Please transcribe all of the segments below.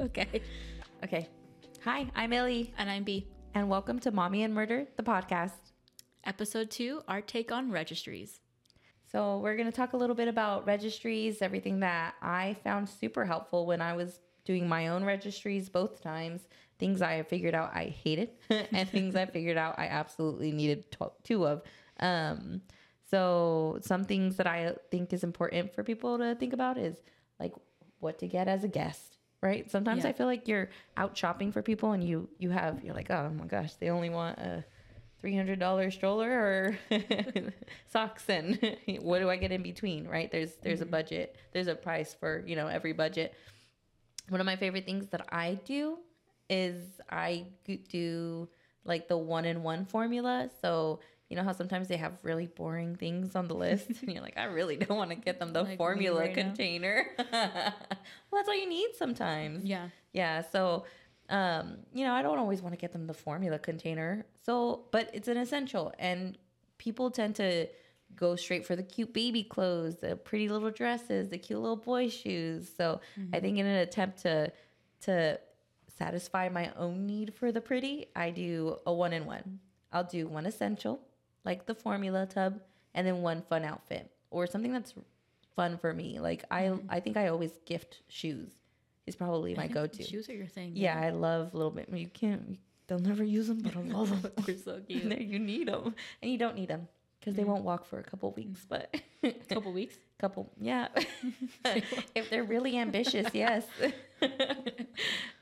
Okay. Hi, I'm Ellie. And I'm B. And welcome to Mommy and Murder, the podcast. Episode 2, our take on registries. So we're going to talk a little bit about registries, everything that I found super helpful when I was doing my own registries both times, things I figured out I hated and things I figured out I absolutely needed two of. So some things that I think is important for people to think about is like what to get as a guest, right? Sometimes I feel like you're out shopping for people and you're like, oh my gosh, they only want a $300 stroller or socks, and what do I get in between, right? There's a budget, there's a price for, you know, every budget. One of my favorite things that I do is I do like the 1-in-1 formula. So you know how sometimes they have really boring things on the list and you're like, I really don't want to get them the like formula right container. Well, that's all you need sometimes. Yeah. So, you know, I don't always want to get them the formula container. So, but it's an essential, and people tend to go straight for the cute baby clothes, the pretty little dresses, the cute little boy shoes. So I think in an attempt to satisfy my own need for the pretty, I do a 1-in-1. I'll do one essential, like the formula tub, and then one fun outfit or something that's fun for me. Like I think I always gift shoes is probably my go-to. Shoes are your thing. Yeah, I love a little bit. They'll never use them, but I love them. They're so cute. You need them, and you don't need them because they won't walk for a couple weeks. But yeah. If they're really ambitious, yes.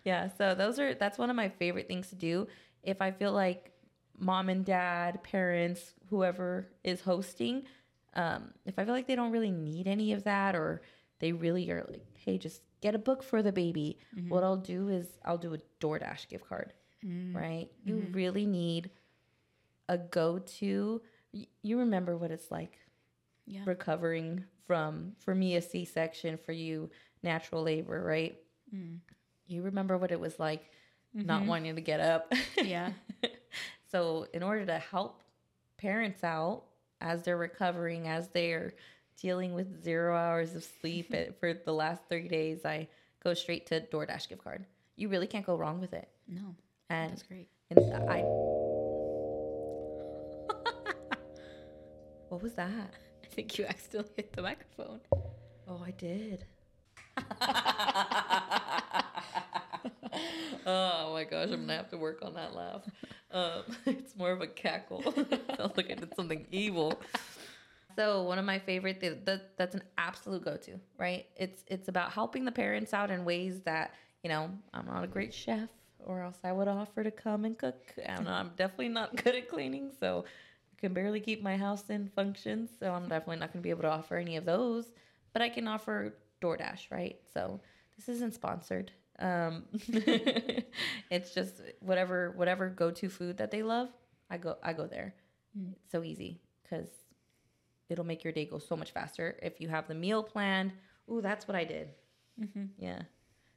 Yeah. So that's one of my favorite things to do. If I feel like mom and dad, parents, whoever is hosting, if I feel like they don't really need any of that, or they really are like, hey, just get a book for the baby, what I'll do is I'll do a DoorDash gift card, right? You really need a go-to. You remember what it's like recovering from, for me, a C-section, for you, natural labor, right? You remember what it was like not wanting to get up. Yeah. So in order to help parents out as they're recovering, as they're dealing with 0 hours of sleep for the last 3 days, I go straight to DoorDash gift card. You really can't go wrong with it. No. And that's great. What was that? I think you accidentally hit the microphone. Oh, I did. Oh my gosh, I'm gonna have to work on that laugh. It's more of a cackle. Sounds like I did something evil. So one of my favorite things, that's an absolute go-to, right? It's about helping the parents out in ways that, you know, I'm not a great chef, or else I would offer to come and cook, and I'm definitely not good at cleaning, so I can barely keep my house in function, so I'm definitely not gonna be able to offer any of those, but I can offer DoorDash, right? So this isn't sponsored. It's just whatever go-to food that they love, I go there. It's so easy because it'll make your day go so much faster if you have the meal planned. Ooh, that's what I did. Yeah,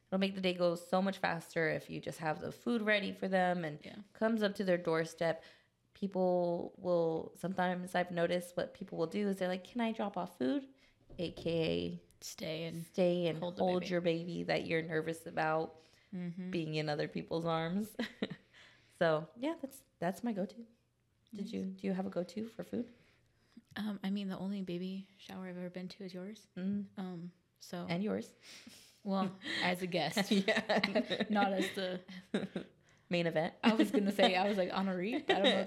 it'll make the day go so much faster if you just have the food ready for them and comes up to their doorstep. People will sometimes, I've noticed what people will do is they're like, can I drop off food, aka stay and hold your baby that you're nervous about being in other people's arms. So yeah, that's my go-to. Nice. Do you have a go-to for food? I mean, the only baby shower I've ever been to is yours. So and yours. Well, as a guest, not as the main event. I was gonna say, I was like honoree. I don't know.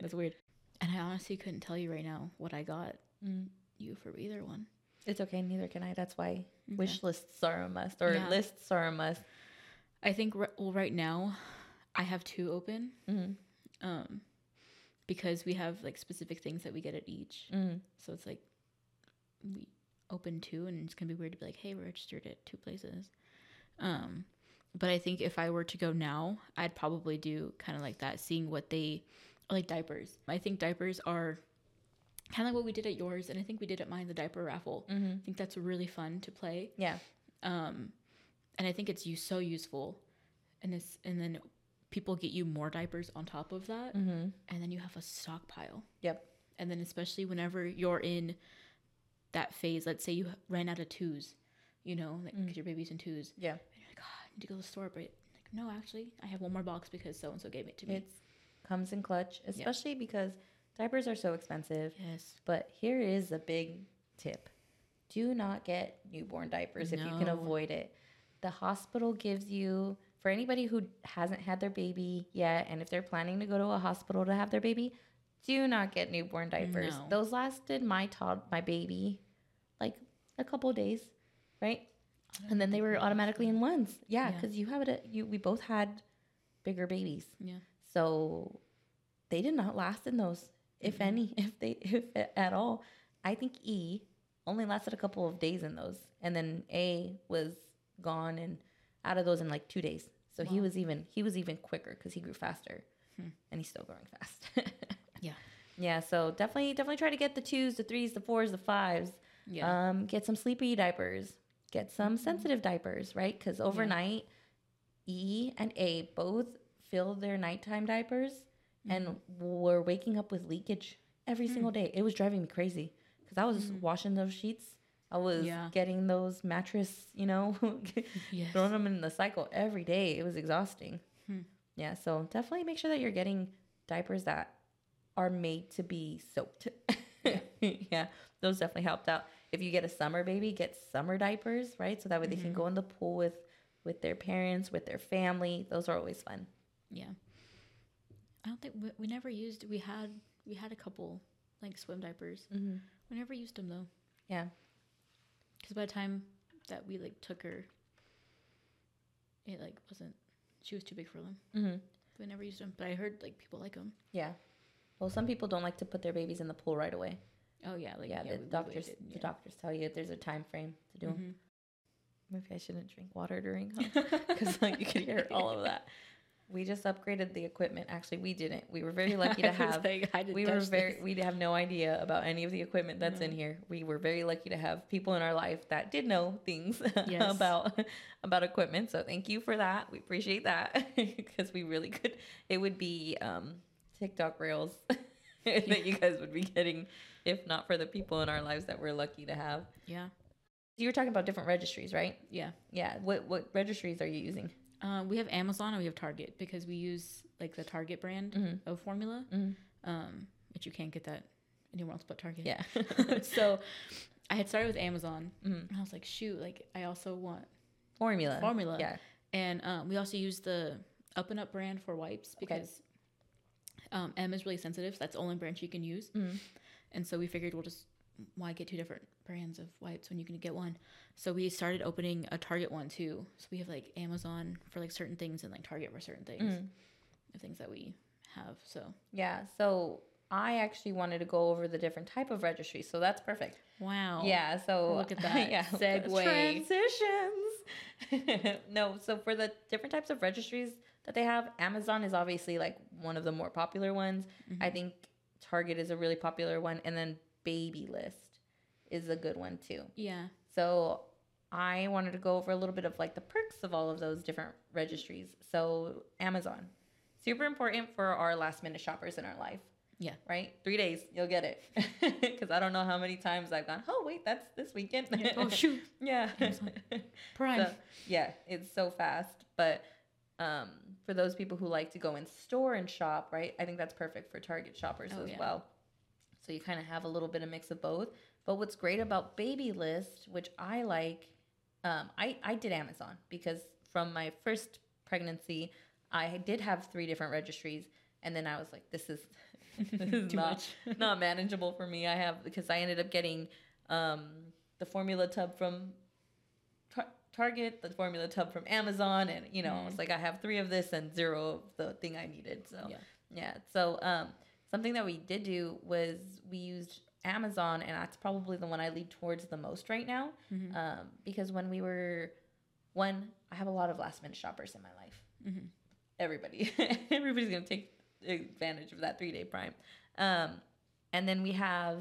That's weird. And I honestly couldn't tell you right now what I got you for either one. It's okay, neither can I. That's why wish lists are a must, or lists are a must. I think right now I have 2 open because we have like specific things that we get at each. So it's like we open 2, and it's going to be weird to be like, hey, we're registered at 2 places. But I think if I were to go now, I'd probably do kind of like that, seeing what they like diapers. I think diapers are kind of like what we did at yours, and I think we did at mine, the diaper raffle. I think that's really fun to play. Yeah. And I think it's so useful. And then people get you more diapers on top of that. And then you have a stockpile. Yep. And then especially whenever you're in that phase, let's say you ran out of 2s, you know, like 'cause your baby's in 2s. Yeah. And you're like, need to go to the store, but like, no, actually, I have one more box because so-and-so gave it to me. It comes in clutch, especially because diapers are so expensive. Yes. But here is a big tip. Do not get newborn diapers if you can avoid it. The hospital gives you, for anybody who hasn't had their baby yet, and if they're planning to go to a hospital to have their baby, do not get newborn diapers. No. Those lasted my baby like a couple of days, right? And then they were automatically in ones. Yeah, because we both had bigger babies. Yeah. So they did not last in those, if any, if at all. I think E only lasted a couple of days in those, and then A was gone and out of those in like 2 days. So he was even quicker because he grew faster, and he's still growing fast. Yeah. So definitely try to get the 2s, the 3s, the 4s, the 5s. Yeah. Get some sleepy diapers. Get some sensitive diapers, right? Because overnight, E and A both filled their nighttime diapers and were waking up with leakage every single day. It was driving me crazy because I was washing those sheets. I was getting those mattress, throwing them in the cycle every day. It was exhausting. Yeah, so definitely make sure that you're getting diapers that are made to be soaked. Yeah, those definitely helped out. If you get a summer baby, get summer diapers, right? So that way they can go in the pool with their parents, with their family. Those are always fun. Yeah. I don't think we never used, we had a couple like swim diapers. Mm-hmm. We never used them though. Yeah. Because by the time that we like took her, it like wasn't, she was too big for them. Mm-hmm. We never used them, but I heard like people like them. Yeah. Well, some people don't like to put their babies in the pool right away. Oh, yeah. Like, the doctors tell you there's a time frame to do them. Maybe I shouldn't drink water during because like, you could hear all of that. We just upgraded the equipment. Actually, we didn't. We were very lucky to have. Like, we have no idea about any of the equipment that's in here. We were very lucky to have people in our life that did know things about equipment. So thank you for that. We appreciate that because we really could. It would be TikTok reels that you guys would be getting if not for the people in our lives that we're lucky to have. Yeah. You were talking about different registries, right? Yeah. Yeah. What registries are you using? We have Amazon and we have Target because we use like the Target brand of formula, which you can't get that anywhere else but Target. Yeah. So I had started with Amazon and I was like, shoot, like I also want formula. Yeah. And we also use the Up and Up brand for wipes because M is really sensitive, so that's the only brand you can use. And so we figured why get two different brands of wipes when you can get one? So we started opening a Target one too. So we have like Amazon for like certain things and like Target for certain things, the things that we have. So yeah. So I actually wanted to go over the different type of registry. So that's perfect. Wow. Yeah. So look at that. Yeah. Segue. Transitions. No. So for the different types of registries that they have, Amazon is obviously like one of the more popular ones. I think Target is a really popular one, and then Baby List is a good one too. Yeah. So I wanted to go over a little bit of like the perks of all of those different registries. So Amazon, super important for our last minute shoppers in our life. Yeah. Right? 3 days, you'll get it. Because I don't know how many times I've gone, oh, wait, that's this weekend. Oh, shoot. Yeah. Amazon Prime. So, yeah, it's so fast. But for those people who like to go in store and shop, right, I think that's perfect for Target shoppers well. So you kind of have a little bit of mix of both. But what's great about Baby List, which I like, I did Amazon because from my first pregnancy, I did have 3 different registries. And then I was like, this is not manageable for me. Because I ended up getting the formula tub from Target, the formula tub from Amazon. And, I was like, I have 3 of this and 0 of the thing I needed. So, yeah. So, something that we did do was we used Amazon, and that's probably the one I lead towards the most right now. Because when we were I have a lot of last minute shoppers in my life. Everybody's going to take advantage of that 3-day Prime. And then we have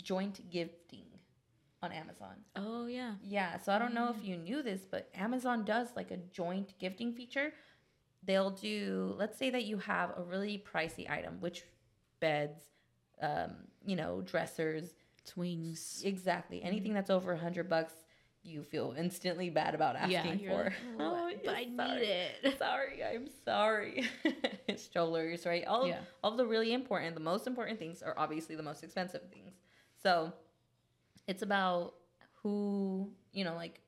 joint gifting on Amazon. Oh, yeah. Yeah. So I don't know if you knew this, but Amazon does like a joint gifting feature. They'll do, let's say that you have a really pricey item, which beds, dressers. Swings. Exactly. Anything that's over $100, you feel instantly bad about asking for. Like, oh, but I need it. Sorry, I'm sorry. Strollers, right? All of the really important, the most important things are obviously the most expensive things. So it's about who, you know, like,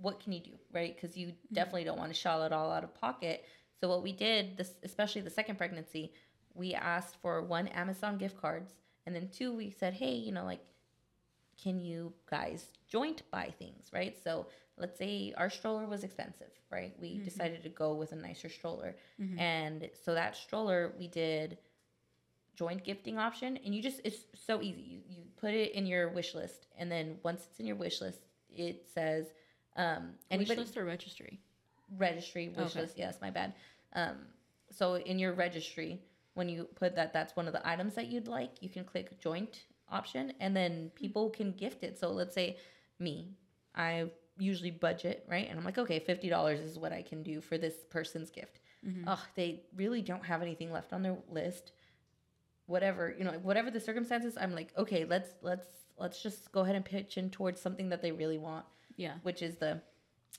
what can you do, right? Because you definitely don't want to shell it all out of pocket. So what we did, this, especially the second pregnancy, we asked for 1 Amazon gift cards. And then 2, we said, hey, you know, like, can you guys joint buy things, right? So let's say our stroller was expensive, right? We decided to go with a nicer stroller. And so that stroller, we did joint gifting option. And you just, it's so easy. You put it in your wish list. And then once it's in your wish list, it says... wish list or registry? Registry, wish list. Yes, my bad. So in your registry, when you put that, that's one of the items that you'd like, you can click joint option, and then people can gift it. So let's say me, I usually budget, right? And I'm like, okay, $50 is what I can do for this person's gift. Oh, they really don't have anything left on their list. Whatever, you know, whatever the circumstances, I'm like, okay, let's just go ahead and pitch in towards something that they really want. Yeah. Which is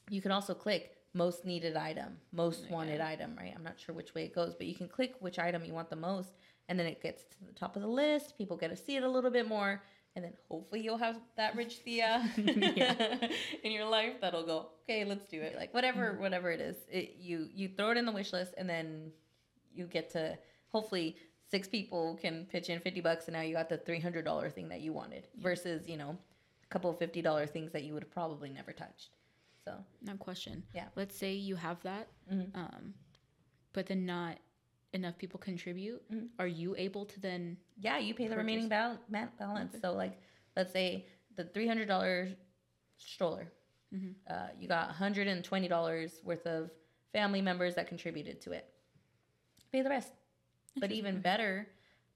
you can also click most needed item, most wanted item, right? I'm not sure which way it goes, but you can click which item you want the most, and then it gets to the top of the list. People get to see it a little bit more, and then hopefully you'll have that rich Thea in your life that'll go, okay, let's do it. Like whatever it is, you throw it in the wish list, and then you get to hopefully 6 people can pitch in $50, and now you got the $300 thing that you wanted versus, you know, couple of $50 things that you would have probably never touched. So no question. Yeah. Let's say you have that, but then not enough people contribute. Are you able to then? Yeah, you pay the remaining balance. So like, let's say the $300 stroller, you got $120 worth of family members that contributed to it. Pay the rest. But even better,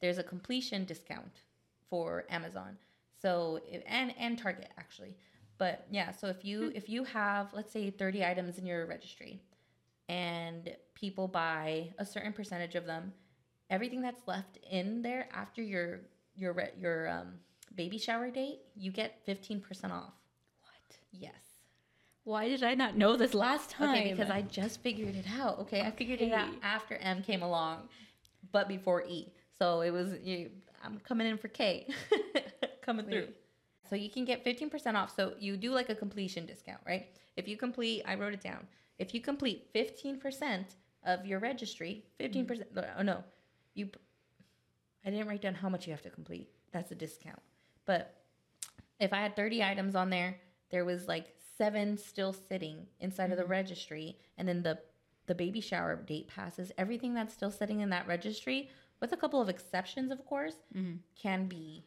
there's a completion discount for Amazon. So, and Target actually. But yeah, so if you have, let's say 30 items in your registry and people buy a certain percentage of them, everything that's left in there after your baby shower date, you get 15% off. What? Yes. Why did I not know this last time? Okay, because I just figured it out. Okay. I figured it out after M came along, but before E. So it was, I'm coming in for K. Coming through. So you can get 15% off. So you do like a completion discount, right? If you complete, I wrote it down. If you complete 15% of your registry, 15%, oh no, I didn't write down how much you have to complete. That's a discount. But if I had 30 items on there was like 7 still sitting inside of the registry. And then the baby shower date passes. Everything that's still sitting in that registry, with a couple of exceptions, of course, can be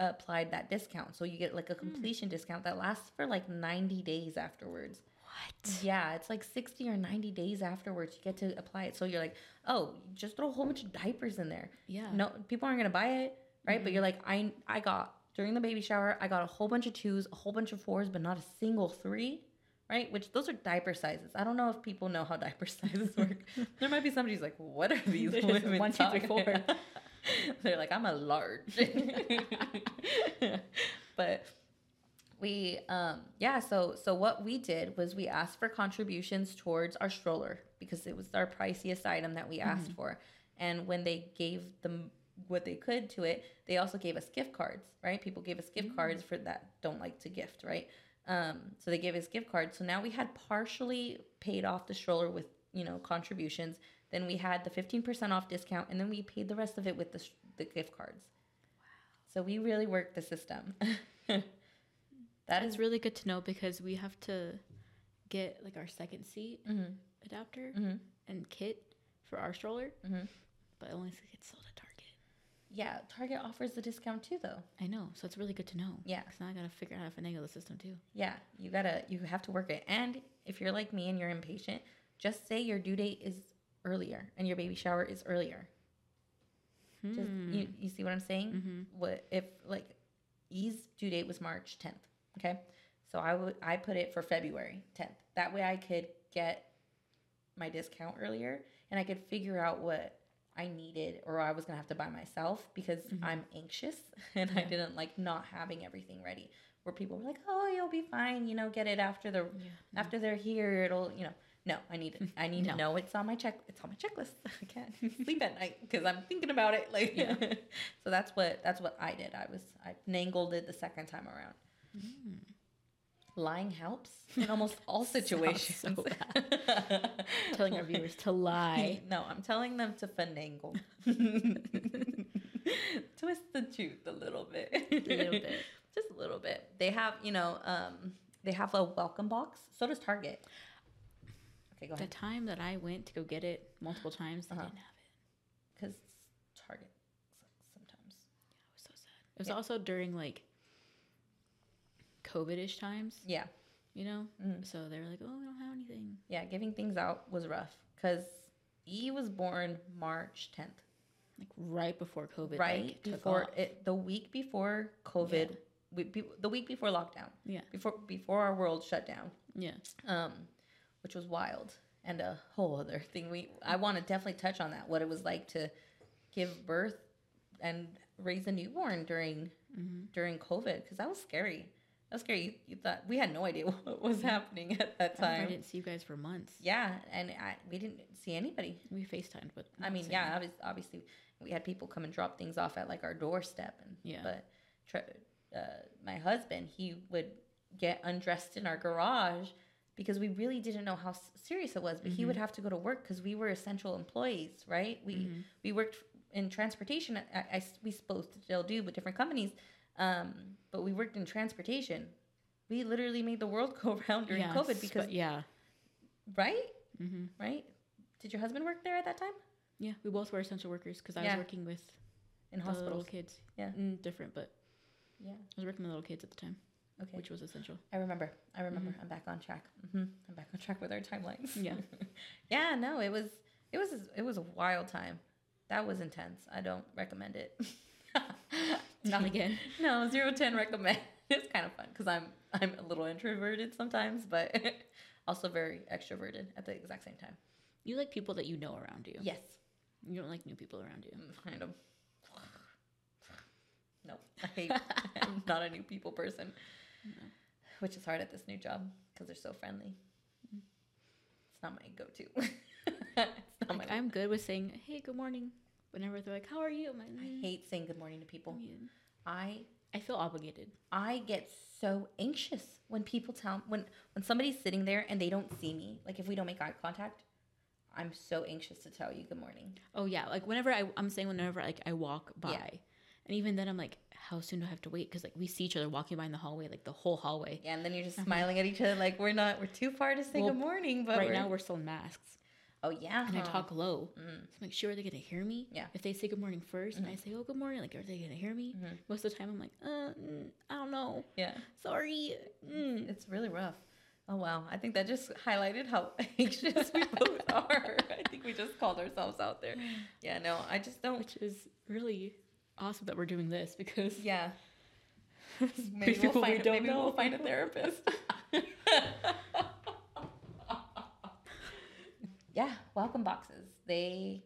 applied that discount. So you get like a completion discount that lasts for like 90 days afterwards. What? Yeah, it's like 60 or 90 days afterwards you get to apply it. So you're like, oh, just throw a whole bunch of diapers in there. Yeah. No, people aren't gonna buy it, right? But you're like, I got during the baby shower, I got a whole bunch of 2s, a whole bunch of 4s, but not a single 3, right? Which those are diaper sizes. I don't know if people know how diaper sizes work. There might be somebody who's like, what are these women 1, 2, 3, 4. They're like, I'm a large. But we, so what we did was we asked for contributions towards our stroller because it was our priciest item that we asked for. And when they gave them what they could to it, they also gave us gift cards, right? People gave us gift cards for that don't like to gift, right? So they gave us gift cards. So now we had partially paid off the stroller with, you know, contributions. Then we had the 15% off discount, and then we paid the rest of it with the gift cards. Wow. So we really worked the system. That's really good to know because we have to get, like, our second seat adapter and kit for our stroller, but only it's sold at Target. Yeah, Target offers the discount, too, though. I know, so it's really good to know. Yeah. Because now I got to figure out how to finagle the system, too. Yeah, you have to work it. And if you're like me and you're impatient, just say your due date is earlier and your baby shower is earlier. Just, you see what I'm saying? What if, like, E's due date was March 10th, okay? So I put it for February 10th. That way I could get my discount earlier and I could figure out what I needed or I was going to have to buy myself because I'm anxious and I didn't like not having everything ready, where people were like, oh, you'll be fine, you know, get it after the after they're here, it'll, you know. No, I need it. I need to know it's on my checklist. I can't sleep at night because I'm thinking about it. Like, so that's what I did. I nangled it the second time around. Mm. Lying helps in almost all situations. So bad. Telling our viewers to lie. No, I'm telling them to finagle. Twist the truth a little bit. Just a little bit. They have, you know, they have a welcome box. So does Target. Okay, go ahead. The time that I went to go get it multiple times, they didn't have it. Because Target sucks sometimes. Yeah, it was so sad. It was also during, like, COVID-ish times. Yeah. You know? Mm-hmm. So they were like, oh, we don't have anything. Yeah, giving things out was rough. Because E was born March 10th. Like, right before COVID. Right. Like, before it, the week before COVID. Yeah. The week before lockdown. Yeah. Before our world shut down. Yeah. Which was wild and a whole other thing. I want to definitely touch on that, what it was like to give birth and raise a newborn during COVID, because that was scary. You thought we had no idea what was happening at that time. I didn't see you guys for months. Yeah, and we didn't see anybody. We FaceTimed, but I mean, obviously we had people come and drop things off at like our doorstep, and but my husband, he would get undressed in our garage. Because we really didn't know how serious it was, but he would have to go to work because we were essential employees, right? We worked in transportation. We supposed to still do, with different companies, but we worked in transportation. We literally made the world go round during COVID because right, right. Did your husband work there at that time? Yeah, we both were essential workers because I was working with in hospitals, little kids. Yeah, different, but I was working with little kids at the time. Okay. Which was essential. I remember. I'm back on track. I'm back on track with our timelines. Yeah. No, it was a wild time. That was intense. I don't recommend it. Not again. No, 0-10 recommend. It's kind of fun because I'm a little introverted sometimes, but also very extroverted at the exact same time. You like people that you know around you. Yes. You don't like new people around you. Kind of. No, I'm not a new people person. No. Which is hard at this new job because they're so friendly. It's not my go-to. I'm good with saying, hey, good morning. Whenever they're like, how are you? I hate saying good morning to people. I feel obligated. I get so anxious when people tell, when somebody's sitting there and they don't see me. Like if we don't make eye contact, I'm so anxious to tell you good morning. Oh yeah, like whenever I walk by. Yeah. And even then, I'm like, how soon do I have to wait? Because, like, we see each other walking by in the hallway, like, the whole hallway. Yeah, and then you're just smiling at each other, like, we're too far to say good morning. But right now, we're still in masks. Oh, yeah. And I talk low. Mm. So I'm like, sure, are they going to hear me? Yeah. If they say good morning first, and I say, oh, good morning, like, are they going to hear me? Mm-hmm. Most of the time, I'm like, I don't know. Yeah. Sorry. Mm. It's really rough. Oh, wow. I think that just highlighted how anxious we both are. I think we just called ourselves out there. Yeah, no, I just don't. Which is really awesome that we're doing this because maybe we'll find a therapist. Welcome boxes, they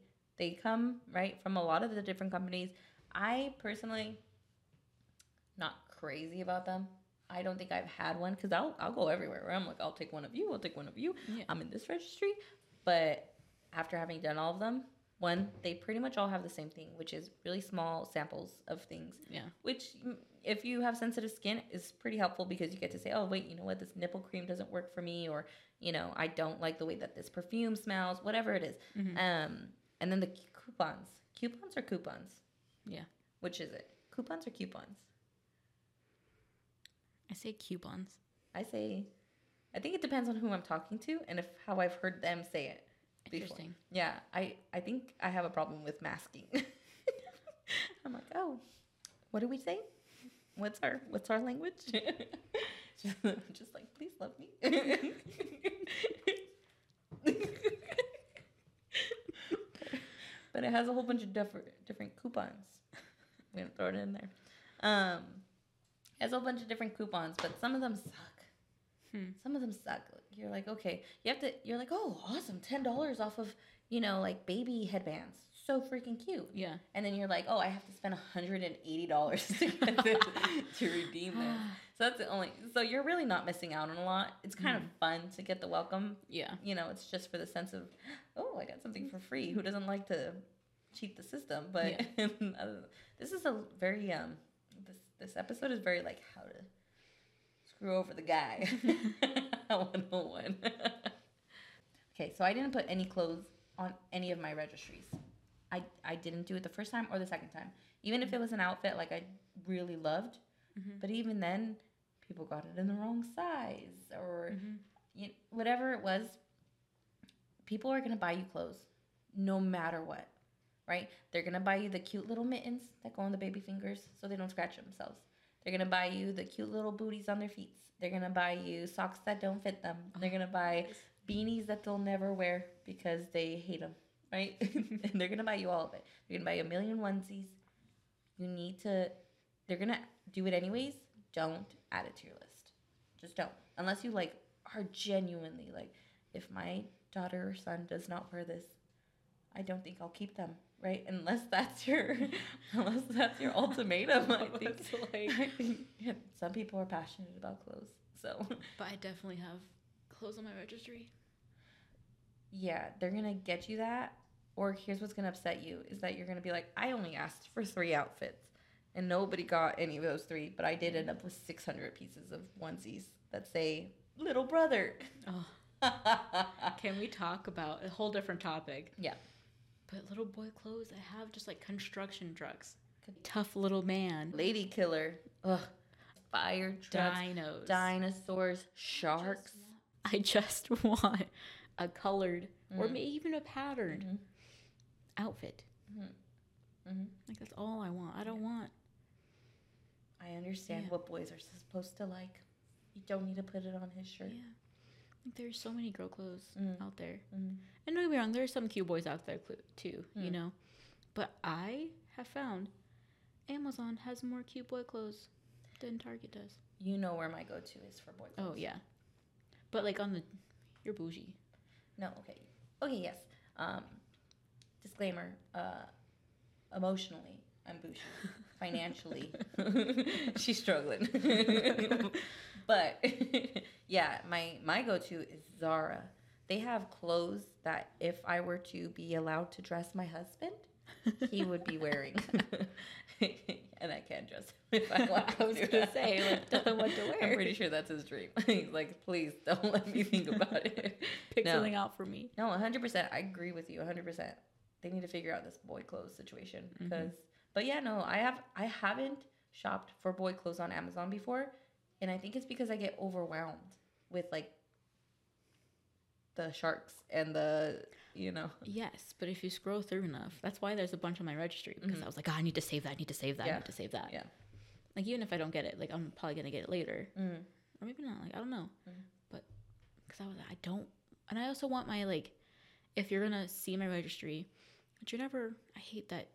come right from a lot of the different companies. I personally not crazy about them. I don't think I've had one because I'll go everywhere where I'm like, I'll take one of you, I'll take one of you. Yeah. I'm in this registry, but after having done all of them, one, they pretty much all have the same thing, which is really small samples of things. Yeah. Which, if you have sensitive skin, is pretty helpful because you get to say, oh, wait, you know what? This nipple cream doesn't work for me. Or, you know, I don't like the way that this perfume smells. Whatever it is. Mm-hmm. And then the coupons. Coupons or coupons? Yeah. Which is it? Coupons or coupons? I say coupons. I think it depends on who I'm talking to and how I've heard them say it. Interesting. Yeah, I think I have a problem with masking. I'm like, oh, what do we say? What's our language? just like, please love me. But it has a whole bunch of different coupons. I'm gonna throw it in there. It has a whole bunch of different coupons, but some of them suck. Some of them suck. You're like, okay, you're like, oh, awesome, $10 off of, you know, like baby headbands. so freaking cute. Yeah. And then you're like, oh, I have to spend $180 to get this, to redeem this. So that's the only. So you're really not missing out on a lot. It's kind of fun to get the welcome. Yeah. You know, it's just for the sense of, oh, I got something for free. Who doesn't like to cheat the system? But yeah. This is a very this episode is very like how to screw over the guy. 101. Okay, so I didn't put any clothes on any of my registries. I didn't do it the first time or the second time. Even if it was an outfit like I really loved, but even then, people got it in the wrong size or whatever it was. People are gonna buy you clothes, no matter what, right? They're gonna buy you the cute little mittens that go on the baby fingers so they don't scratch themselves. They're gonna buy you the cute little booties on their feet. They're gonna buy you socks that don't fit them. They're gonna buy beanies that they'll never wear because they hate them, right? And they're gonna buy you all of it. They're gonna buy you a million onesies. You need to. They're gonna do it anyways. Don't add it to your list. Just don't. Unless you like are genuinely like, if my daughter or son does not wear this, I don't think I'll keep them, right? Unless that's your ultimatum. I think some people are passionate about clothes. So, but I definitely have clothes on my registry. Yeah, they're gonna get you that. Or here's what's gonna upset you is that you're gonna be like, I only asked for 3 outfits, and nobody got any of those 3. But I did end up with 600 pieces of onesies that say "little brother." Oh. Can we talk about a whole different topic? Yeah. But little boy clothes, I have just like construction trucks. Tough little man. Lady killer. Ugg. Fire trucks. Dinos. Dinosaurs. Sharks. I just want a colored or maybe even a patterned outfit. Like that's all I want. I don't want. I understand what boys are supposed to like. You don't need to put it on his shirt. Yeah. There's so many girl clothes out there. And don't get me wrong, there are some cute boys out there too, you know. But I have found Amazon has more cute boy clothes than Target does. You know where my go-to is for boy clothes. Oh, yeah. But like you're bougie. No, okay. Okay, yes. Disclaimer, emotionally, I'm bougie. Financially, she's struggling. But yeah, my go-to is Zara. They have clothes that if I were to be allowed to dress my husband, he would be wearing. And I can't dress him if I want to. I was going to say, like, tell him what to wear. I'm pretty sure that's his dream. He's like, please don't let me think about it. Pick something out for me. No, 100%. I agree with you, 100%. They need to figure out this boy clothes situation. But yeah, no, I haven't shopped for boy clothes on Amazon before. And I think it's because I get overwhelmed with, like, the sharks and the, you know. Yes, but if you scroll through enough, that's why there's a bunch on my registry. Because I was like, oh, I need to save that, yeah. I need to save that. Yeah. Like, even if I don't get it, like, I'm probably going to get it later. Or maybe not, like, I don't know. But, because I was like, I don't. And I also want my, like, if you're going to see my registry, but you're never, I hate that,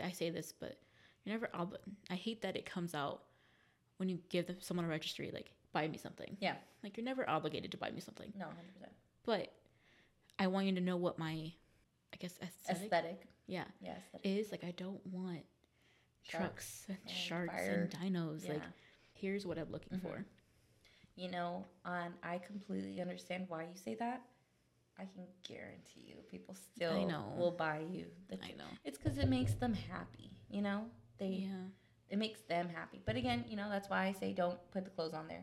I say this, but you're never, I hate that it comes out. When you give someone a registry, like, buy me something. Yeah. Like, you're never obligated to buy me something. No, 100%. But I want you to know what my, I guess, aesthetic. Yeah. Yeah, aesthetic. Is. Like, I don't want trucks and sharks fire. And dinos. Yeah. Like, here's what I'm looking for. You know, I completely understand why you say that. I can guarantee you people still will buy you. I know. It's because it makes them happy, you know? It makes them happy. But again, you know, that's why I say don't put the clothes on there.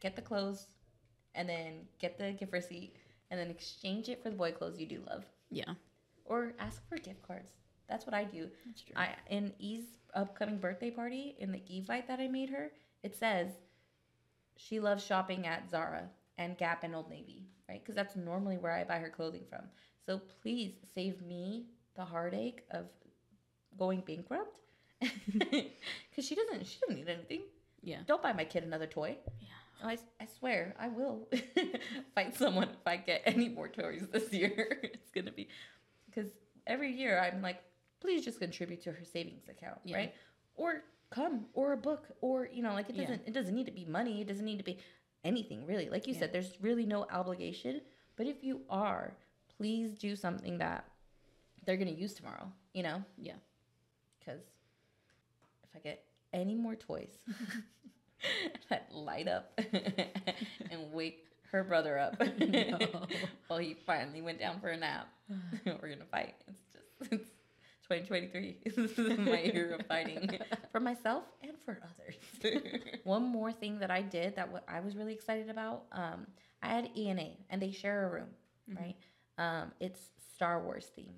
Get the clothes and then get the gift receipt and then exchange it for the boy clothes you do love. Yeah. Or ask for gift cards. That's what I do. That's true. In Eve's upcoming birthday party, in the Eve light that I made her, it says she loves shopping at Zara and Gap and Old Navy, right? Because that's normally where I buy her clothing from. So please save me the heartache of going bankrupt. Because she doesn't need anything. Yeah. Don't buy my kid another toy. Yeah. Oh, I swear, I will fight someone if I get any more toys this year. It's going to be, because every year I'm like, please just contribute to her savings account, right? Or come, or a book, or, you know, like it doesn't need to be money. It doesn't need to be anything, really. Like you said, there's really no obligation. But if you are, please do something that they're going to use tomorrow, you know? Yeah. Because if I get any more toys that light up and wake her brother up while he finally went down for a nap, we're going to fight. It's 2023. This is my year of fighting for myself and for others. One more thing that I did that I was really excited about, I had ENA, and they share a room, mm-hmm. right? It's Star Wars theme,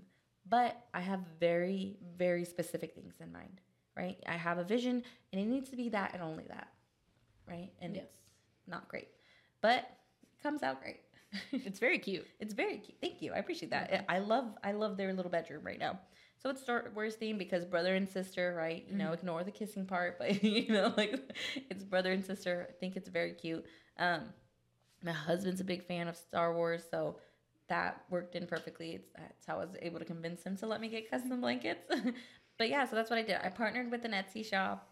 but I have very, very specific things in mind, right? I have a vision, and it needs to be that and only that, right? And yes. It's not great, but it comes out great. It's very cute. It's very cute. Thank you. I appreciate that. Mm-hmm. I love their little bedroom right now. So it's Star Wars theme because brother and sister, right? You know, mm-hmm. ignore the kissing part, but you know, like it's brother and sister. I think it's very cute. My husband's a big fan of Star Wars, so that worked in perfectly. That's how I was able to convince him to let me get custom blankets. But yeah, so that's what I did. I partnered with an Etsy shop.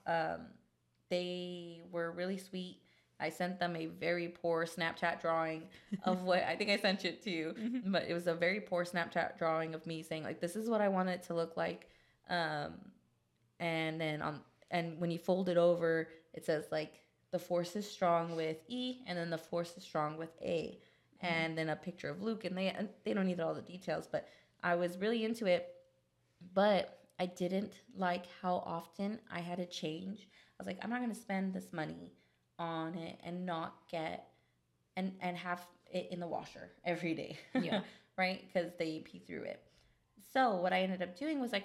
They were really sweet. I sent them a very poor Snapchat drawing of what I think I sent it to you, mm-hmm. but it was a very poor Snapchat drawing of me saying like, this is what I want it to look like. And then and when you fold it over, it says like the force is strong with E and then the force is strong with A, mm-hmm. and then a picture of Luke, and they don't need all the details, but I was really into it, but I didn't like how often I had to change. I was like, I'm not going to spend this money on it and not get and have it in the washer every day, yeah, right? Because they pee through it. So what I ended up doing was I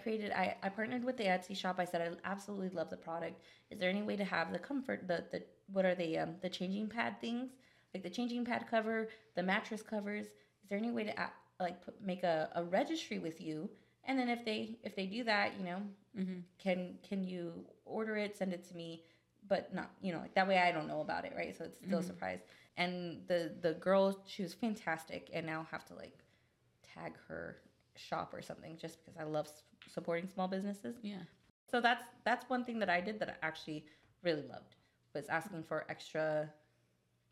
partnered with the Etsy shop. I said, I absolutely love the product. Is there any way to have the comfort, the what are the changing pad things, like the changing pad cover, the mattress covers? Is there any way to make a registry with you? And then if they do that, you know, mm-hmm. can you order it, send it to me? But not, you know, like that way I don't know about it, right? So it's still mm-hmm. a surprise. And the girl, she was fantastic, and now have to like tag her shop or something just because I love supporting small businesses. Yeah. So that's one thing that I did that I actually really loved, was asking for extra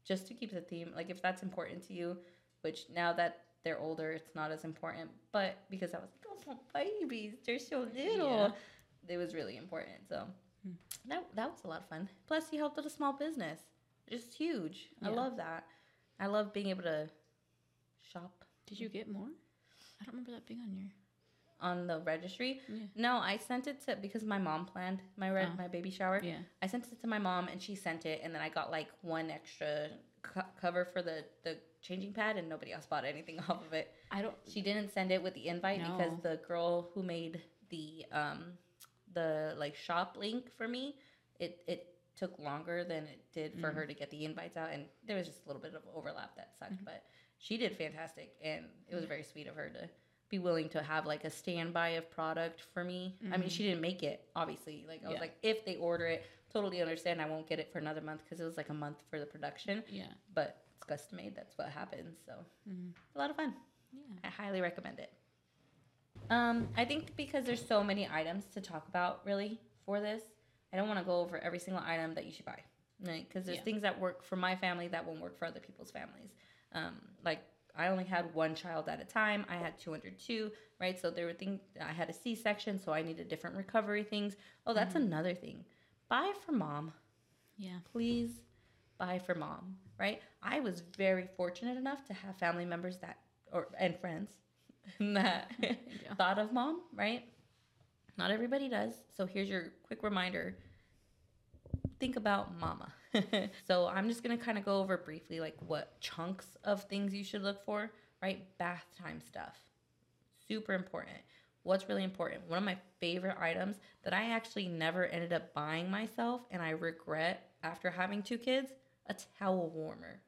just to keep the theme. Like if that's important to you, which now that they're older, it's not as important. But because I was like, oh, babies, they're so little. Yeah. It was really important, so. That was a lot of fun. Plus, you helped with a small business. Just huge. Yeah. I love that. I love being able to shop. Did you get more? I don't remember that being on your... On the registry? Yeah. No, I sent it to... Because my mom planned my baby shower. Yeah. I sent it to my mom, and she sent it, and then I got, like, one extra cover for the changing pad, and nobody else bought anything off of it. She didn't send it with the invite because the girl who made the like shop link for me, it took longer than it did for her to get the invites out, and there was just a little bit of overlap that sucked, but she did fantastic, and it was very sweet of her to be willing to have like a standby of product for me. Mm-hmm. I mean, she didn't make it, obviously, like I was like, if they order it, totally understand, I won't get it for another month because it was like a month for the production, but it's custom made, that's what happens, so a lot of fun. I highly recommend it. I think because there's so many items to talk about, really, for this, I don't want to go over every single item that you should buy, right? Because there's things that work for my family that won't work for other people's families. Like, I only had one child at a time. I had 202, right? So there were things, I had a C-section, so I needed different recovery things. Oh, that's another thing. Buy for mom. Yeah. Please buy for mom, right? I was very fortunate enough to have family members and friends that thought of mom, right? Not everybody does. So here's your quick reminder. Think about mama. So I'm just going to kind of go over briefly like what chunks of things you should look for, right? Bath time stuff. Super important. What's really important? One of my favorite items that I actually never ended up buying myself, and I regret after having two kids, a towel warmer.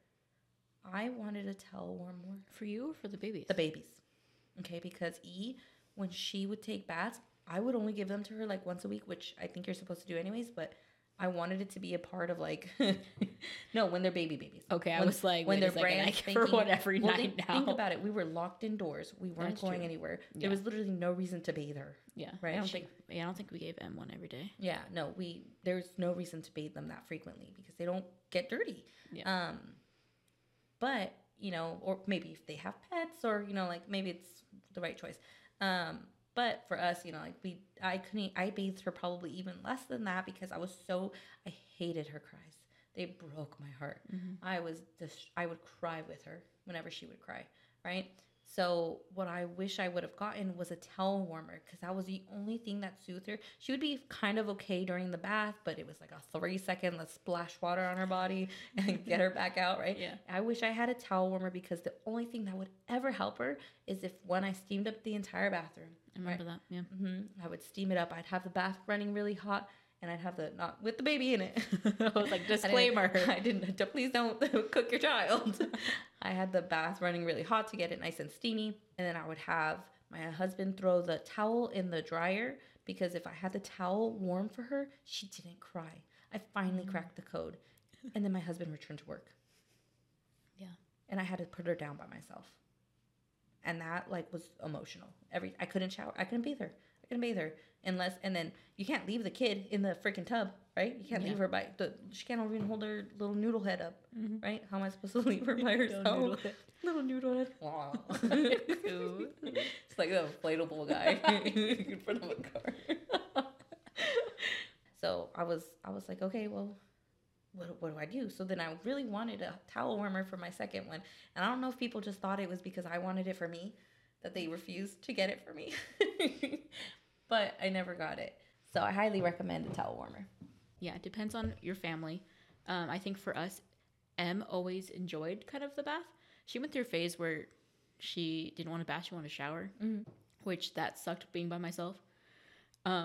I wanted a towel warmer. For you or for the babies? The babies. Okay, because when she would take baths, I would only give them to her like once a week, which I think you're supposed to do anyways, but I wanted it to be a part of like, no, when they're babies. Okay, I was like, when they're brand spanking. For what, every night now? Think about it. We were locked indoors. We weren't going anywhere. Yeah. There was literally no reason to bathe her. Yeah, right? I don't think we gave M one every day. Yeah, no, there's no reason to bathe them that frequently because they don't get dirty. Yeah. But you know, or maybe if they have pets, or you know, like maybe it's the right choice. But for us, you know, like I bathed her probably even less than that because I hated her cries. They broke my heart. Mm-hmm. I would cry with her whenever she would cry, right? So what I wish I would have gotten was a towel warmer because that was the only thing that soothed her. She would be kind of okay during the bath, but it was like a 3-second, let's splash water on her body and get her back out, right? Yeah. I wish I had a towel warmer because the only thing that would ever help her is if when I steamed up the entire bathroom. I remember that, yeah. Mm-hmm. I would steam it up. I'd have the bath running really hot. And I'd have the, not with the baby in it. I was like, disclaimer. I didn't, please don't cook your child. I had the bath running really hot to get it nice and steamy. And then I would have my husband throw the towel in the dryer because if I had the towel warm for her, she didn't cry. I finally cracked the code. And then my husband returned to work. Yeah. And I had to put her down by myself. And that like was emotional. I couldn't shower. I couldn't bathe her. And then you can't leave the kid in the freaking tub, right? You can't leave her by she can't even hold her little noodle head up, right? How am I supposed to leave her by herself? Little noodle head. Wow. It's like the inflatable guy in front of a car. So I was like, okay, well, what do I do? So then I really wanted a towel warmer for my second one, and I don't know if people just thought it was because I wanted it for me that they refused to get it for me. But I never got it. So I highly recommend a towel warmer. Yeah, it depends on your family. I think for us, Em always enjoyed kind of the bath. She went through a phase where she didn't want to bath, she wanted to shower, which that sucked being by myself. So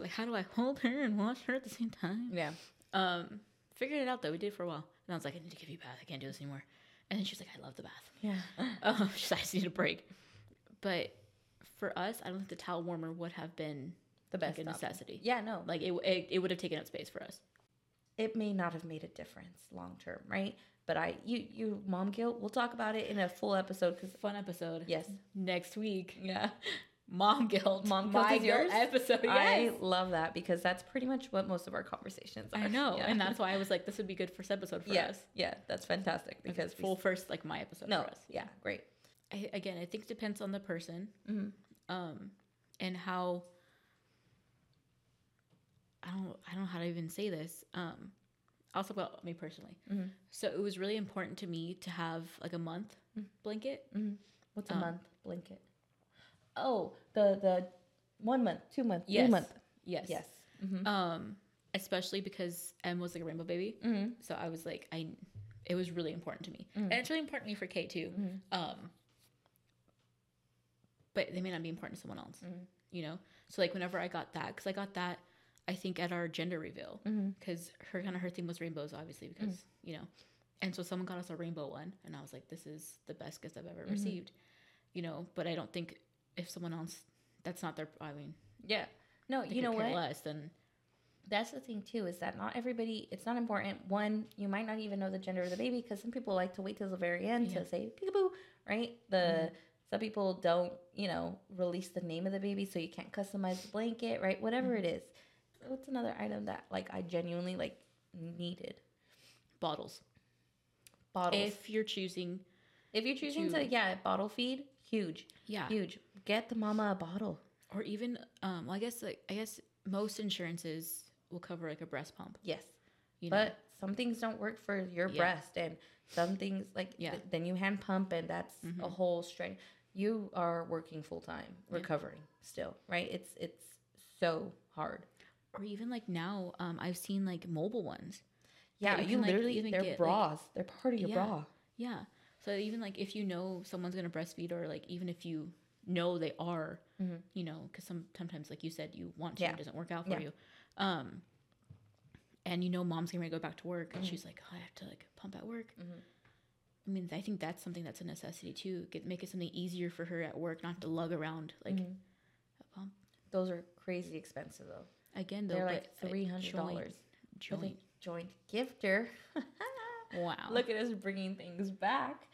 like, how do I hold her and wash her at the same time? Yeah. Figured it out though. We did it for a while. And I was like, I need to give you a bath. I can't do this anymore. And then she was like, I love the bath. Yeah. She's like, I just need a break. But for us, I don't think the towel warmer would have been the best like a necessity. Yeah, no. Like, it would have taken up space for us. It may not have made a difference long term, right? But you mom guilt, we'll talk about it in a full episode. Fun episode. Yes. Next week. Yeah. Mom guilt. Mom guilt is yours? Episode, yes. I love that because that's pretty much what most of our conversations are. I know. Yeah. And that's why I was like, this would be good first episode for us. Yeah, that's fantastic. Because full first, like my episode for us. Yeah, great. I think it depends on the person and how, I don't know how to even say this. I'll talk about me personally. Mm-hmm. So it was really important to me to have like a month blanket. Mm-hmm. What's a month blanket? Oh, the 1 month, 2 month, 3 month. Yes. Mm-hmm. Especially because Em was like a rainbow baby. Mm-hmm. So I was like, it was really important to me. Mm-hmm. And it's really important to me for Kate too. Mm-hmm. But they may not be important to someone else, you know? So like whenever I got that, because I got that, I think at our gender reveal, because her kind of her theme was rainbows, obviously, because, you know, and so someone got us a rainbow one and I was like, this is the best gift I've ever received, you know, but I don't think if someone else, that's not their, I mean, yeah, no, you know what? Less than. That's the thing too, is that not everybody, it's not important. One, you might not even know the gender of the baby because some people like to wait till the very end to say peekaboo, right? Some people don't, you know, release the name of the baby, so you can't customize the blanket, right? Whatever it is. What's another item that, like, I genuinely, like, needed? Bottles. If you're choosing to bottle feed, huge. Yeah. Huge. Get the mama a bottle. Or even, I guess most insurances will cover, like, a breast pump. Yes. You know? But some things don't work for your breast, and some things, like, then you hand pump, and that's a whole strain. You are working full-time, recovering still, right? It's so hard. Or even, like, now, I've seen, like, mobile ones. Yeah, you literally, even they're bras. Like, they're part of your bra. Yeah. So even, like, if you know someone's going to breastfeed or, like, even if you know they are, you know, because sometimes, like you said, you want to, it doesn't work out for you. And, you know, mom's going to go back to work, and she's like, oh, I have to, like, pump at work. I mean, I think that's something that's a necessity, too. Make it something easier for her at work, not to lug around, like, a pump. Those are crazy expensive, though. Again, though, they're like $300. Joint gifter. Wow. Look at us bringing things back.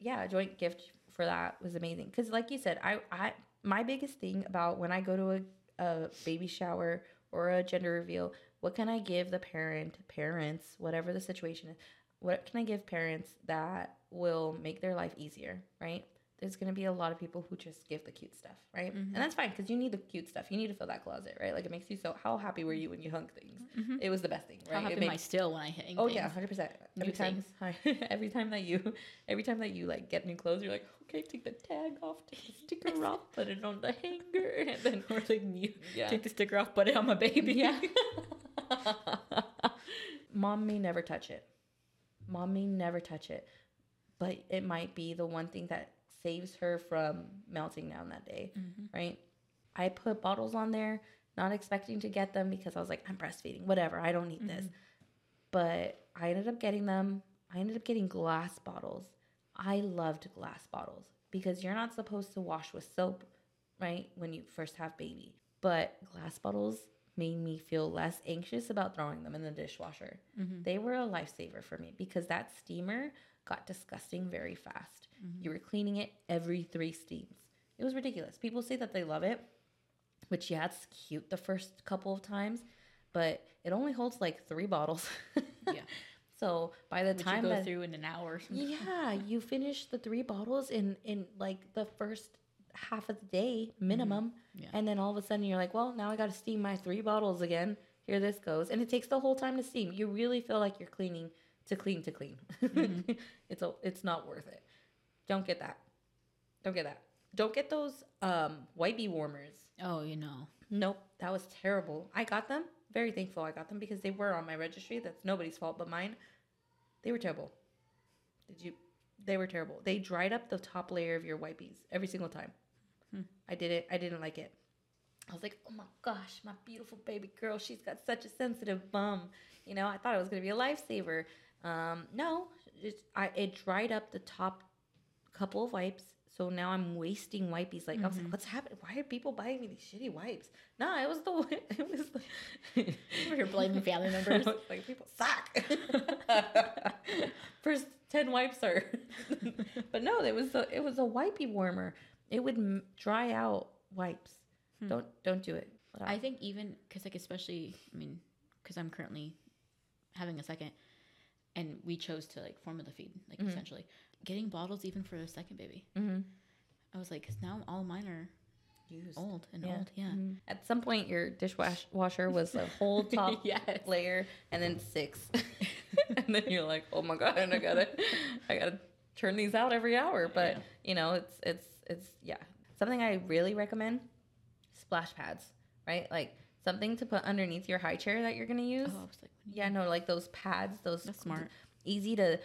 Yeah, a joint gift for that was amazing. Because like you said, I my biggest thing about when I go to a baby shower or a gender reveal, what can I give the parents, whatever the situation is, what can I give parents that will make their life easier, right? there's going to be a lot of people who just give the cute stuff, right? Mm-hmm. And that's fine because you need the cute stuff. You need to fill that closet, right? Like, it makes you so... How happy were you when you hung things? Mm-hmm. It was the best thing, right? How happy am I still when I hang things? Yeah, 100%. Every time that you, like, get new clothes, you're like, okay, take the tag off, take the sticker off, put it on the hanger, and then... Or, like, take the sticker off, put it on my baby. Yeah. Mom may never touch it. But it might be the one thing that saves her from melting down that day, mm-hmm. right? I put bottles on there, not expecting to get them because I was like, I'm breastfeeding, whatever, I don't need mm-hmm. this. But I ended up getting them. I ended up getting glass bottles. I loved glass bottles because you're not supposed to wash with soap, right, when you first have baby. But glass bottles made me feel less anxious about throwing them in the dishwasher. Mm-hmm. They were a lifesaver for me because that steamer got disgusting very fast. Mm-hmm. You were cleaning it every 3 steams. It was ridiculous. People say that they love it, which, yeah, it's cute the first couple of times, but it only holds like 3 bottles. Yeah. So by the time you go through in an hour or something. Yeah, you finish the 3 bottles in like the first half of the day minimum. Mm-hmm. Yeah. And then all of a sudden you're like, well, now I got to steam my 3 bottles again. Here this goes. And it takes the whole time to steam. You really feel like you're cleaning to clean. Mm-hmm. It's not worth it. Don't get that. Don't get those wipey warmers. Oh, you know. Nope. That was terrible. I got them. Very thankful I got them because they were on my registry. That's nobody's fault but mine. They were terrible. They were terrible. They dried up the top layer of your wipies every single time. Hmm. I didn't like it. I was like, oh my gosh, my beautiful baby girl. She's got such a sensitive bum. You know, I thought it was going to be a lifesaver. No, it dried up the top couple of wipes. So now I'm wasting wipes. Like, mm-hmm. I was like, what's happening? Why are people buying me these shitty wipes? No, it was you're blaming family members. Like, people suck. First 10 wipes are. But no, it was a wipey warmer. It would dry out wipes. Hmm. Don't do it. Wow. I think even because, like, especially, I mean, because I'm currently having a second, and we chose to, like, formula feed, like, mm-hmm. essentially getting bottles even for the second baby. Mm-hmm. I was like, because now all mine are used. Old. Yeah. Mm-hmm. At some point, your dishwasher was a whole top layer, and then 6, and then you're like, oh my god, I gotta turn these out every hour. But you know, it's yeah. Something I really recommend: splash pads, right? Like, something to put underneath your high chair that you're going to use. Oh, I was like, yeah, no, like those pads, those... That's smart. Easy to...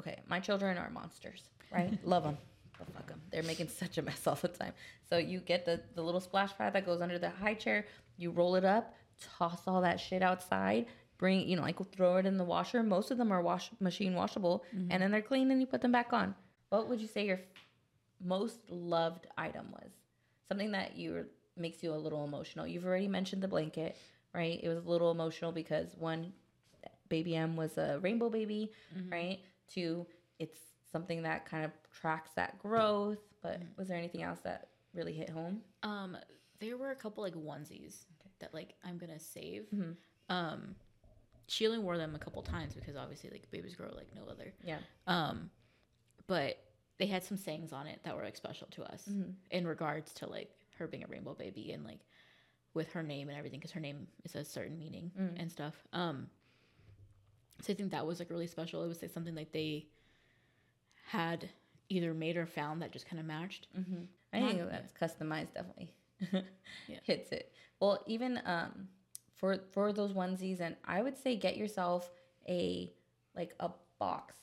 Okay, my children are monsters, right? Love them. But fuck them. They're making such a mess all the time. So you get the little splash pad that goes under the high chair, you roll it up, toss all that shit outside, bring, you know, like, throw it in the washer. Most of them are machine washable, mm-hmm. and then they're clean and you put them back on. What would you say your most loved item was? Something that you makes you a little emotional. You've already mentioned the blanket, right? It was a little emotional because 1, baby M was a rainbow baby, mm-hmm. right? 2, it's something that kind of tracks that growth. But mm-hmm. was there anything else that really hit home? There were a couple, like, onesies that, like, I'm gonna save. Mm-hmm. Sheila wore them a couple times because obviously, like, babies grow like no other. Yeah. But they had some sayings on it that were, like, special to us, mm-hmm. in regards to, like, her being a rainbow baby and, like, with her name and everything, because her name is a certain meaning and stuff. So I think that was, like, really special. It was, like, something like they had either made or found that just kind of matched. Mm-hmm. I think that's customized, definitely. Yeah. Hits it. Well, even for those onesies, and I would say get yourself a box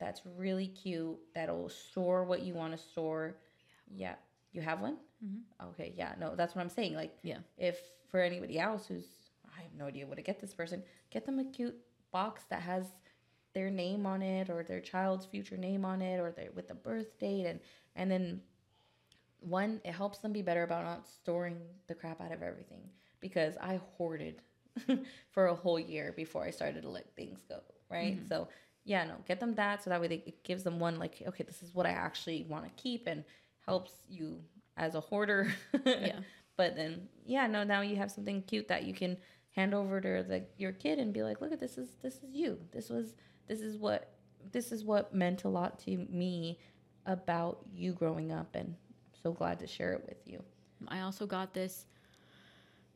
that's really cute that'll store what you want to store. Yeah. You have one? Mm-hmm. Okay, yeah, no, that's what I'm saying. Like, yeah. If for anybody else who's, I have no idea what to get this person, get them a cute box that has their name on it or their child's future name on it or with the birth date. And then, 1, it helps them be better about not storing the crap out of everything, because I hoarded for a whole year before I started to let things go, right? Mm-hmm. So, yeah, no, get them that, so that way it gives them one, like, okay, this is what I actually want to keep, and helps you as a hoarder. Yeah. But then, yeah, no, now you have something cute that you can hand over to your kid and be like, look at this is you. This is what meant a lot to me about you growing up, and I'm so glad to share it with you. I also got this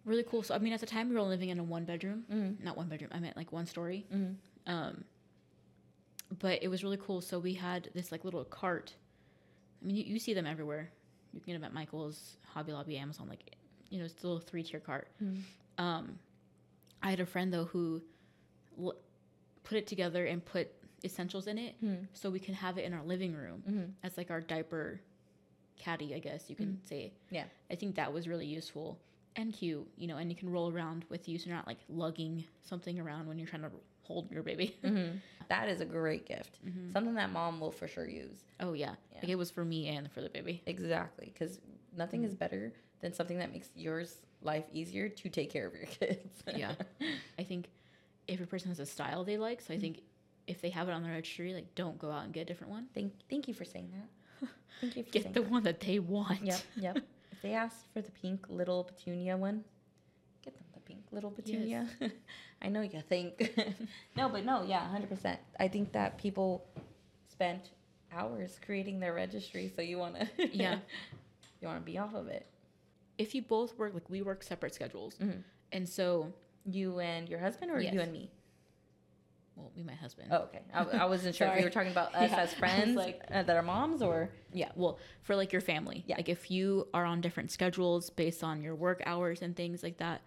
really cool. So, I mean, at the time we were living in a one-bedroom. Mm-hmm. Not one-bedroom. I meant like one story. Mm-hmm. But it was really cool. So we had this like little cart. I mean, you see them everywhere. You can get them at Michael's, Hobby Lobby, Amazon. Like, you know, it's a little 3-tier cart. Mm-hmm. I had a friend, though, who put it together and put essentials in it. Mm-hmm. So we can have it in our living room. Mm-hmm. That's like our diaper caddy, I guess you can mm-hmm. say. Yeah. I think that was really useful and cute, you know, and you can roll around with you. So you're not like lugging something around when you're trying to hold your baby. Mm-hmm. That is a great gift. Mm-hmm. Something that mom will for sure use. Oh, yeah. Like it was for me and for the baby. Exactly. Because nothing mm-hmm. is better than something that makes yours life easier to take care of your kids. Yeah. I think if a person has a style they like, so I mm-hmm. think if they have it on their registry, like don't go out and get a different one. Thank you for saying that. Thank you for get the that. One that they want. Yep. If they asked for the pink little petunia one, get them the pink little petunia. Yes. I know you think. No, 100%. I think that people spent hours creating their registry, so you want to be off of it. If you both work, like we work separate schedules. Mm-hmm. And so you and your husband or you and me? Well, me and my husband. Oh, okay. I wasn't sure if you were talking about us as friends, like that are moms, or... Yeah, well, for like your family. Yeah. Like if you are on different schedules based on your work hours and things like that,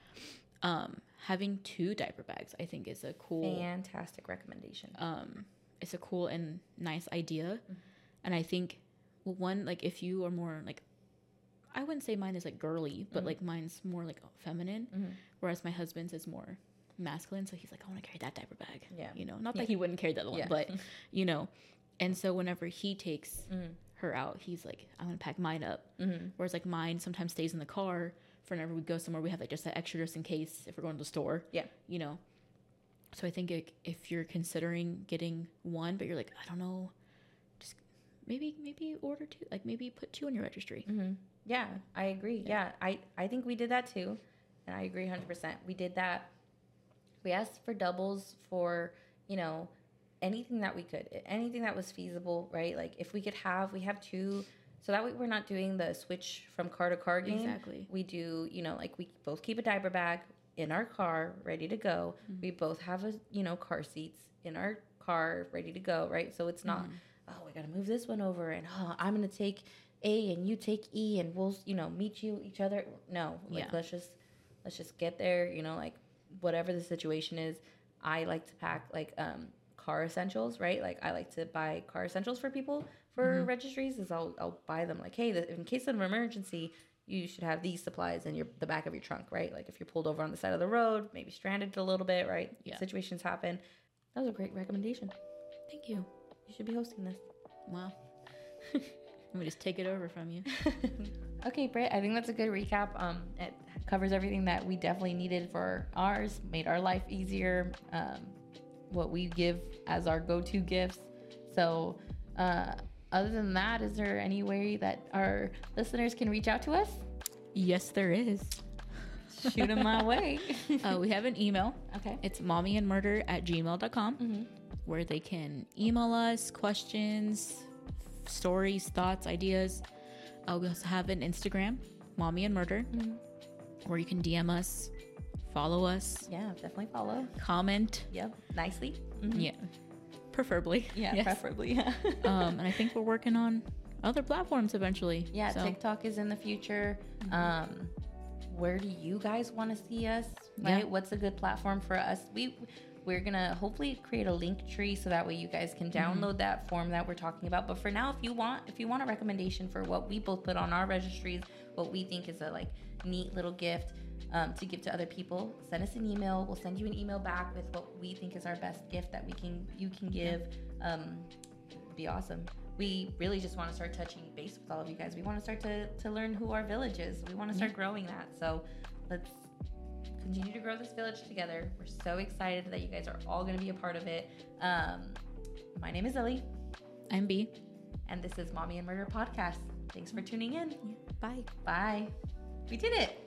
having 2 diaper bags, I think is a cool... Fantastic recommendation. It's a cool and nice idea. Mm-hmm. And I think, one, like if you are more like... I wouldn't say mine is like girly, but mm-hmm. like mine's more like feminine, mm-hmm. whereas my husband's is more... masculine, so he's like, I want to carry that diaper bag. Yeah, you know, not that he wouldn't carry the other one, but you know, and so whenever he takes mm-hmm. her out, he's like, I'm gonna pack mine up. Mm-hmm. Whereas like mine sometimes stays in the car for whenever we go somewhere. We have like just that extra just in case if we're going to the store. Yeah, you know. So I think if you're considering getting one, but you're like, I don't know, just maybe order 2, like maybe put 2 on your registry. Mm-hmm. Yeah, I agree. Yeah, I think we did that too, and I agree 100%. We did that. We asked for doubles for, you know, anything that we could, anything that was feasible, right? Like if we could have, we have 2, so that way we're not doing the switch from car to car game. Exactly. We do, you know, like we both keep a diaper bag in our car ready to go. Mm-hmm. We both have a, you know, car seats in our car ready to go, right? So it's not, mm-hmm. oh, we got to move this one over and oh, I'm going to take A and you take E and we'll, you know, meet you each other. No, like let's just get there, you know, like. Whatever the situation is, I like to pack like car essentials, right? Like I like to buy car essentials for people for mm-hmm. registries. Is I'll buy them like, hey, in case of an emergency, you should have these supplies in the back of your trunk, right? Like if you're pulled over on the side of the road, maybe stranded a little bit, right? Yeah. Situations happen. That was a great recommendation. Thank you. You should be hosting this. Wow. Let me just take it over from you. Okay, Britt, I think that's a good recap. It covers everything that we definitely needed for ours, made our life easier, what we give as our go-to gifts. So other than that, is there any way that our listeners can reach out to us? Yes, there is. Shoot them my way. We have an email. Okay. It's mommyandmurder@gmail.com mm-hmm. where they can email us questions, stories, thoughts, ideas. We also have an Instagram, Mommy and Murder, mm-hmm. where you can DM us, follow us. Yeah, definitely follow. Comment. Yep, nicely. Mm-hmm. Yeah, preferably. Yeah, yes. Preferably. Yeah. And I think we're working on other platforms eventually. Yeah, so. TikTok is in the future. Mm-hmm. Where do you guys want to see us? Right? Yeah. What's a good platform for us? We're going to hopefully create a link tree so that way you guys can download mm-hmm. that form that we're talking about. But for now, if you want a recommendation for what we both put on our registries, what we think is a like neat little gift to give to other people, send us an email. We'll send you an email back with what we think is our best gift that you can give. It'd be awesome. We really just want to start touching base with all of you guys. We want to start to learn who our village is. We want to start growing that. So let's continue to grow this village together. We're so excited that you guys are all going to be a part of it. My name is Ellie. I'm B. And this is Mommy and Murder Podcast. Thanks for tuning in. Yeah. Bye. We did it.